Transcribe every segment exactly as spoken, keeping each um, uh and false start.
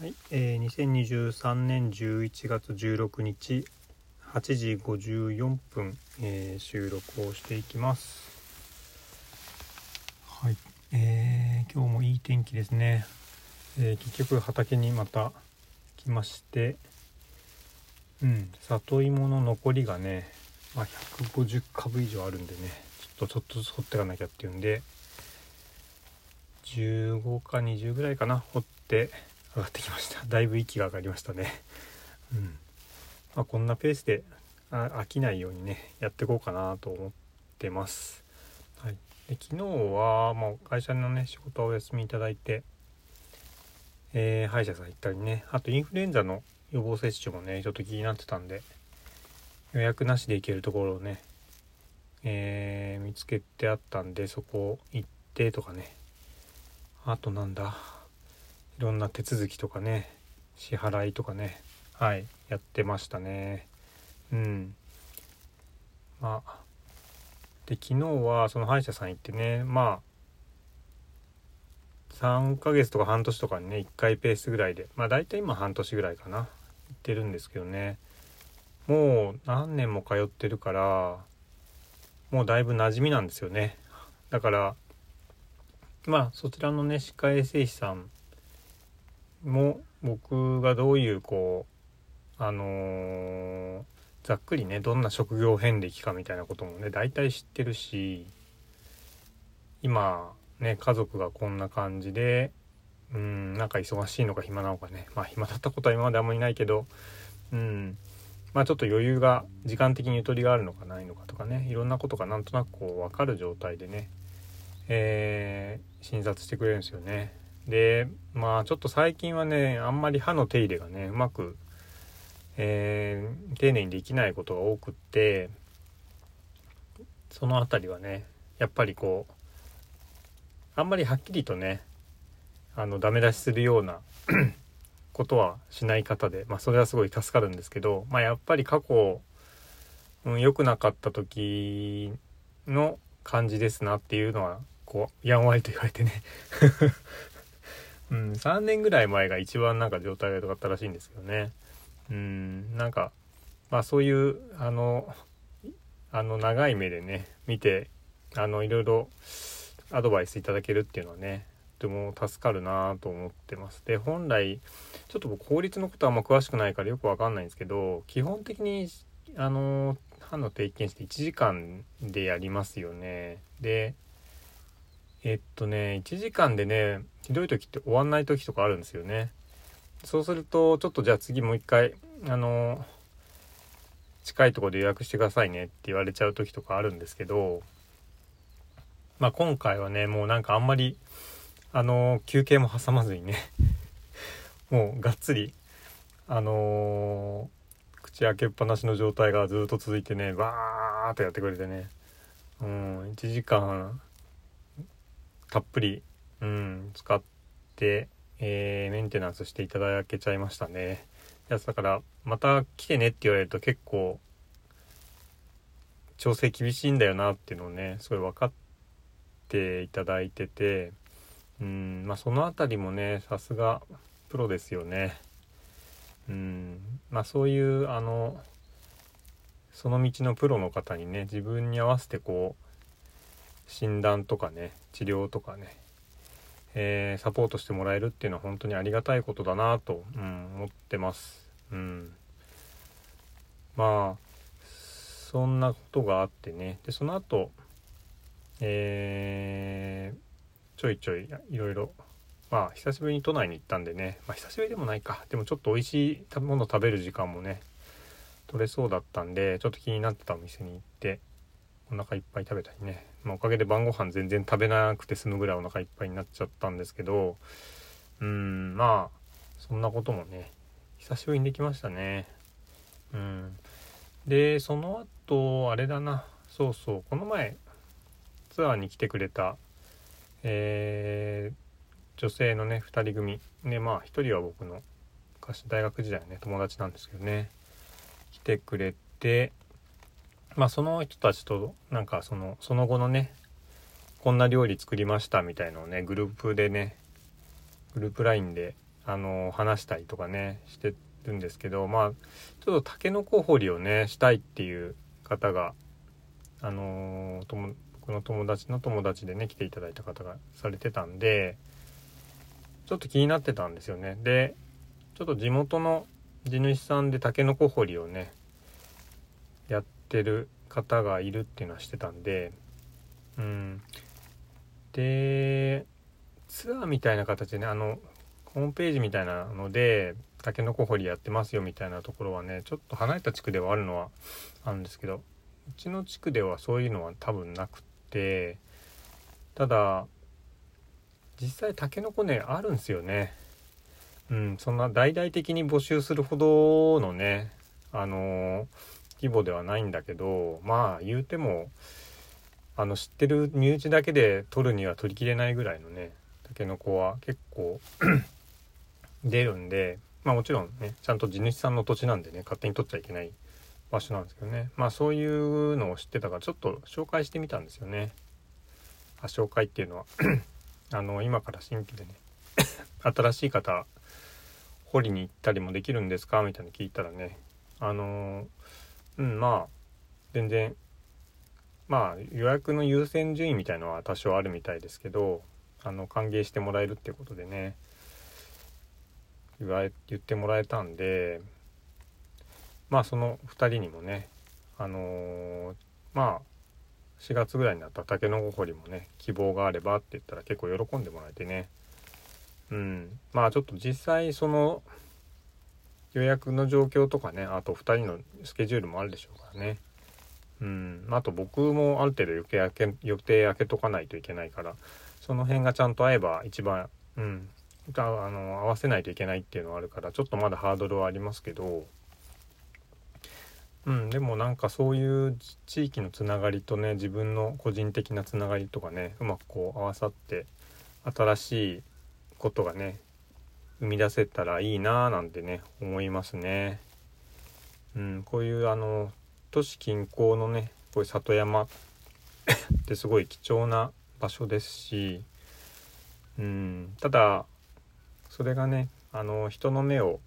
はい、えー、にせんにじゅうさんねんじゅういちがつじゅうろくにちはちじごじゅうよんぷん、えー、収録をしていきます。はい、えー、今日もいい天気ですね。えー、結局畑にまた来まして、うん、里芋の残りがね、まあ、ひゃくごじゅっかぶ以上あるんでね、ちょっとちょっとずつ掘っていかなきゃっていうんで、じゅうごかにじゅうぐらいかな、掘って上がってきました。だいぶ息が上がりましたね。うん。まあ、こんなペースで飽きないようにね、やっていこうかなと思ってます。はい。で、昨日は、まあ、会社のね、仕事はお休みいただいて、えー、歯医者さん行ったりね、あとインフルエンザの予防接種もね、ちょっと気になってたんで、予約なしで行けるところをね、えー、見つけてあったんで、そこ行ってとかね、あとなんだ、いろんな手続きとかね、支払いとかね、はい、やってましたね。うん。まあ、で、昨日はその歯医者さん行ってね、まあ、さんかげつとか半年とかにね、いっかいペースぐらいで、まあ大体今半年ぐらいかな、行ってるんですけどね、もう何年も通ってるから、もうだいぶ馴染みなんですよね。だから、まあそちらのね、歯科衛生士さん、も僕がどういうこうあのー、ざっくりねどんな職業遍歴かみたいなこともね大体知ってるし、今ね家族がこんな感じでうーんなんか忙しいのか暇なのかね、まあ暇だったことは今まであんまりないけど、うんまあちょっと余裕が時間的にゆとりがあるのかないのかとかね、いろんなことがなんとなくこう分かる状態でね、えー、診察してくれるんですよね。でまあちょっと最近はねあんまり歯の手入れがねうまく、えー、丁寧にできないことが多くって、そのあたりはねやっぱりこうあんまりはっきりとねあのダメ出しするようなことはしない方で、まあそれはすごい助かるんですけど、まあやっぱり過去、うん、良くなかった時の感じですなっていうのはこうやんわりと言われてねうん、さんねんぐらい前が一番なんか状態が良かったらしいんですけどね。うん、なんか、まあそういう、あの、あの長い目でね、見て、あの、いろいろアドバイスいただけるっていうのはね、とても助かるなと思ってます。で、本来、ちょっと僕、法律のことはあんま詳しくないからよくわかんないんですけど、基本的に、あの、歯の定期検診っていちじかんでやりますよね。で、えっとねいちじかんでねひどい時って終わんない時とかあるんですよね。そうするとちょっとじゃあ次もう一回あの近いところで予約してくださいねって言われちゃう時とかあるんですけど、まあ今回はねもうなんかあんまりあの休憩も挟まずにねもうがっつりあの口開けっぱなしの状態がずっと続いてねバーっとやってくれてね、うんいちじかんたっぷり、うん、使って、えー、メンテナンスしていただけちゃいましたね。いやだからまた来てねって言われると結構調整厳しいんだよなっていうのをねすごい分かっていただいてて、うんまあそのあたりもねさすがプロですよね。うんまあそういうあのその道のプロの方にね自分に合わせてこう診断とかね治療とかね、えー、サポートしてもらえるっていうのは本当にありがたいことだなと、うん、思ってます、うん、まあそんなことがあってね。でその後、えー、ちょいちょいいろいろまあ久しぶりに都内に行ったんでね、まあ、久しぶりでもないかでもちょっと美味しい食べ物食べる時間もね取れそうだったんでちょっと気になってたお店に行ってお腹いっぱい食べたりね、まあ、おかげで晩ご飯全然食べなくて済むぐらいお腹いっぱいになっちゃったんですけど、うーんまあそんなこともね久しぶりにできましたね。うんでその後あれだなそうそうこの前ツアーに来てくれた、えー、女性のねふたり組ね、まあひとりは僕の昔大学時代のね友達なんですけどね来てくれて、まあその人たちとなんかそのその後のねこんな料理作りましたみたいのをねグループでねグループラインであの話したりとかねしてるんですけど、まあちょっとタケノコ掘りをねしたいっていう方があのとも僕の友達の友達でね来ていただいた方がされてたんで、ちょっと気になってたんですよね。でちょっと地元の地主さんでタケノコ掘りをねやってる方がいるっていうのはしてたんで、うんでツアーみたいな形でね、あのホームページみたいなのでタケノコ掘りやってますよみたいなところはねちょっと離れた地区ではあるのはあるんですけど、うちの地区ではそういうのは多分なくて、ただ実際タケノコねあるんですよね。うん、そんな大々的に募集するほどのねあの規模ではないんだけど、まあ言うてもあの知ってる身内だけで取るには取りきれないぐらいのねタケノコは結構出るんで、まあもちろんねちゃんと地主さんの土地なんでね勝手に取っちゃいけない場所なんですけどね、まあそういうのを知ってたからちょっと紹介してみたんですよね。あ、紹介っていうのはあの今から新規でね新しい方掘りに行ったりもできるんですかみたいに聞いたらね、あのうんまあ全然まあ予約の優先順位みたいのは多少あるみたいですけど、あの歓迎してもらえるってことでね言われ言ってもらえたんで、まあそのふたりにもねあのまあしがつぐらいになったタケノコ掘りもね希望があればって言ったら結構喜んでもらえてね、うん、まあちょっと実際その予約の状況とかね、あとふたりのスケジュールもあるでしょうからね、うん、あと僕もある程度予定開け、予定開けとかないといけないから、その辺がちゃんと合えば一番、うん、あの合わせないといけないっていうのはあるから、ちょっとまだハードルはありますけど、うん、でもなんかそういう地域のつながりとね自分の個人的なつながりとかねうまくこう合わさって新しいことがね生み出せたらいいなぁなんてね思いますね。うん、こういうあの都市近郊のねこういう里山ってすごい貴重な場所ですし、うん、ただそれがねあの人の目を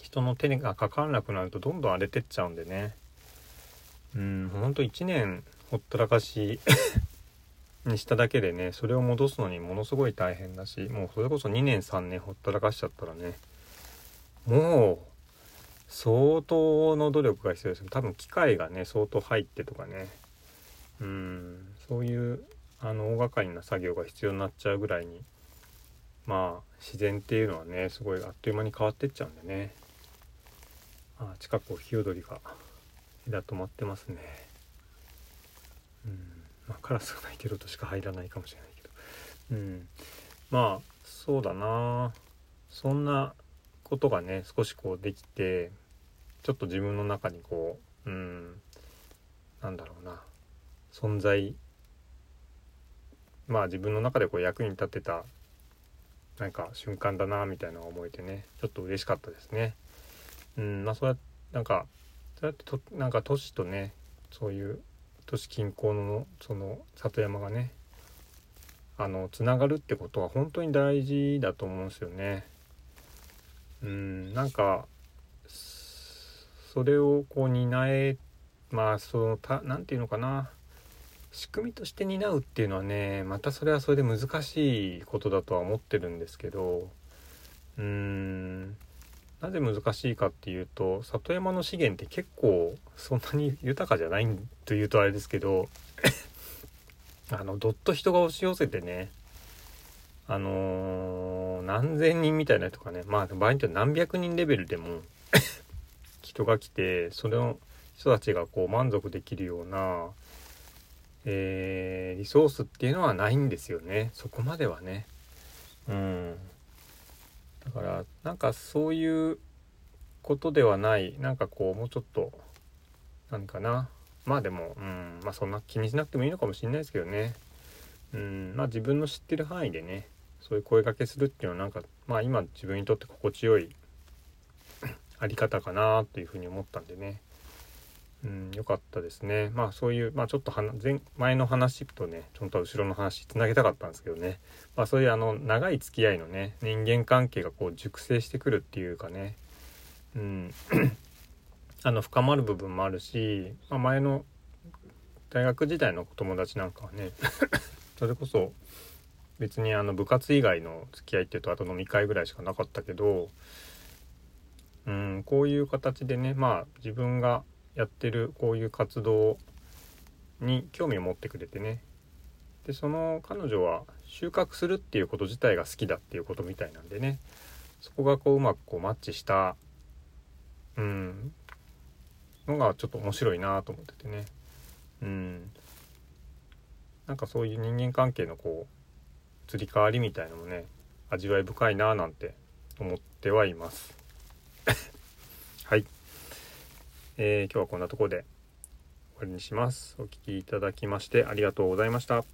人の手がかからなくなるとどんどん荒れてっちゃうんでね、うん、ほんといちねんほったらかしにしただけでねそれを戻すのにものすごい大変だし、もうそれこそにねんさんねんほったらかしちゃったらねもう相当の努力が必要です。多分機械がね相当入ってとかね、うーんそういうあの大掛かりな作業が必要になっちゃうぐらいに、まあ自然っていうのはねすごいあっという間に変わってっちゃうんでね。あ、近くをヒヨドリが枝止まってますね。うんまあ、カラスが鳴いてるとしか入らないかもしれないけど、うん、まあそうだな、そんなことがね少しこうできて、ちょっと自分の中にこう、うん、なんだろうな、存在、まあ自分の中でこう役に立てたなんか瞬間だなみたいなのが思えてねちょっと嬉しかったですね。うんまあそうやってなんかそうやってとなんか都市とねそういう都市近郊のその里山がねあのつながるってことは本当に大事だと思うんですよね。うんなんかそれをこう担えまあそのたなんていうのかな仕組みとして担うっていうのはねまたそれはそれで難しいことだとは思ってるんですけど、うーんなぜ難しいかっていうと里山の資源って結構そんなに豊かじゃないというとあれですけどあのどっと人が押し寄せてねあのー、何千人みたいなとかね、まあ場合によっては何百人レベルでも人が来てそれの人たちがこう満足できるような、えー、リソースっていうのはないんですよね。そこまではねうんだからなんかそういうことではないなんかこうもうちょっとなんかなまあでもうんまあそんな気にしなくてもいいのかもしれないですけどね、うんまあ自分の知ってる範囲でねそういう声掛けするっていうのはなんかまあ今自分にとって心地よいあり方かなというふうに思ったんでね、うん、よかったですね。まあそういう、まあ、ちょっと前、前の話とねちょっと後ろの話つなげたかったんですけどね、まあ、そういうあの長い付き合いのね人間関係がこう熟成してくるっていうかね、うん、あの深まる部分もあるし、まあ、前の大学時代の友達なんかはねそれこそ別にあの部活以外の付き合いっていうとあと飲み会ぐらいしかなかったけど、うん、こういう形でね、まあ、自分がやってるこういう活動に興味を持ってくれてね、でその彼女は収穫するっていうこと自体が好きだっていうことみたいなんでね、そこがこううまくこうマッチした、うん、のがちょっと面白いなと思っててね、うん、なんかそういう人間関係のこう移り変わりみたいなのもね味わい深いななんて思ってはいますはいえー、今日はこんなところで終わりにします。お聞きいただきましてありがとうございました。